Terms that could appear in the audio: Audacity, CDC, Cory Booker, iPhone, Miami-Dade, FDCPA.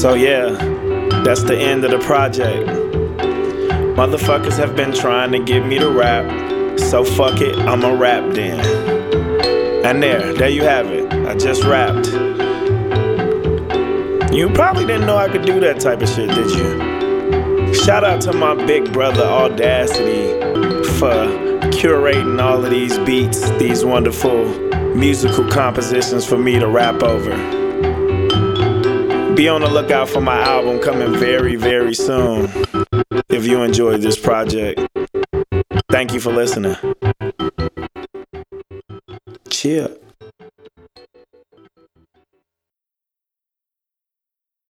So yeah, that's the end of the project. Motherfuckers have been trying to get me to rap, so fuck it, I'ma rap then. And there you have it. I just rapped. You probably didn't know I could do that type of shit, did you? Shout out to my big brother Audacity for curating all of these beats, these wonderful musical compositions for me to rap over. Be on the lookout for my album coming very, very soon. If you enjoyed this project, thank you for listening. Cheer.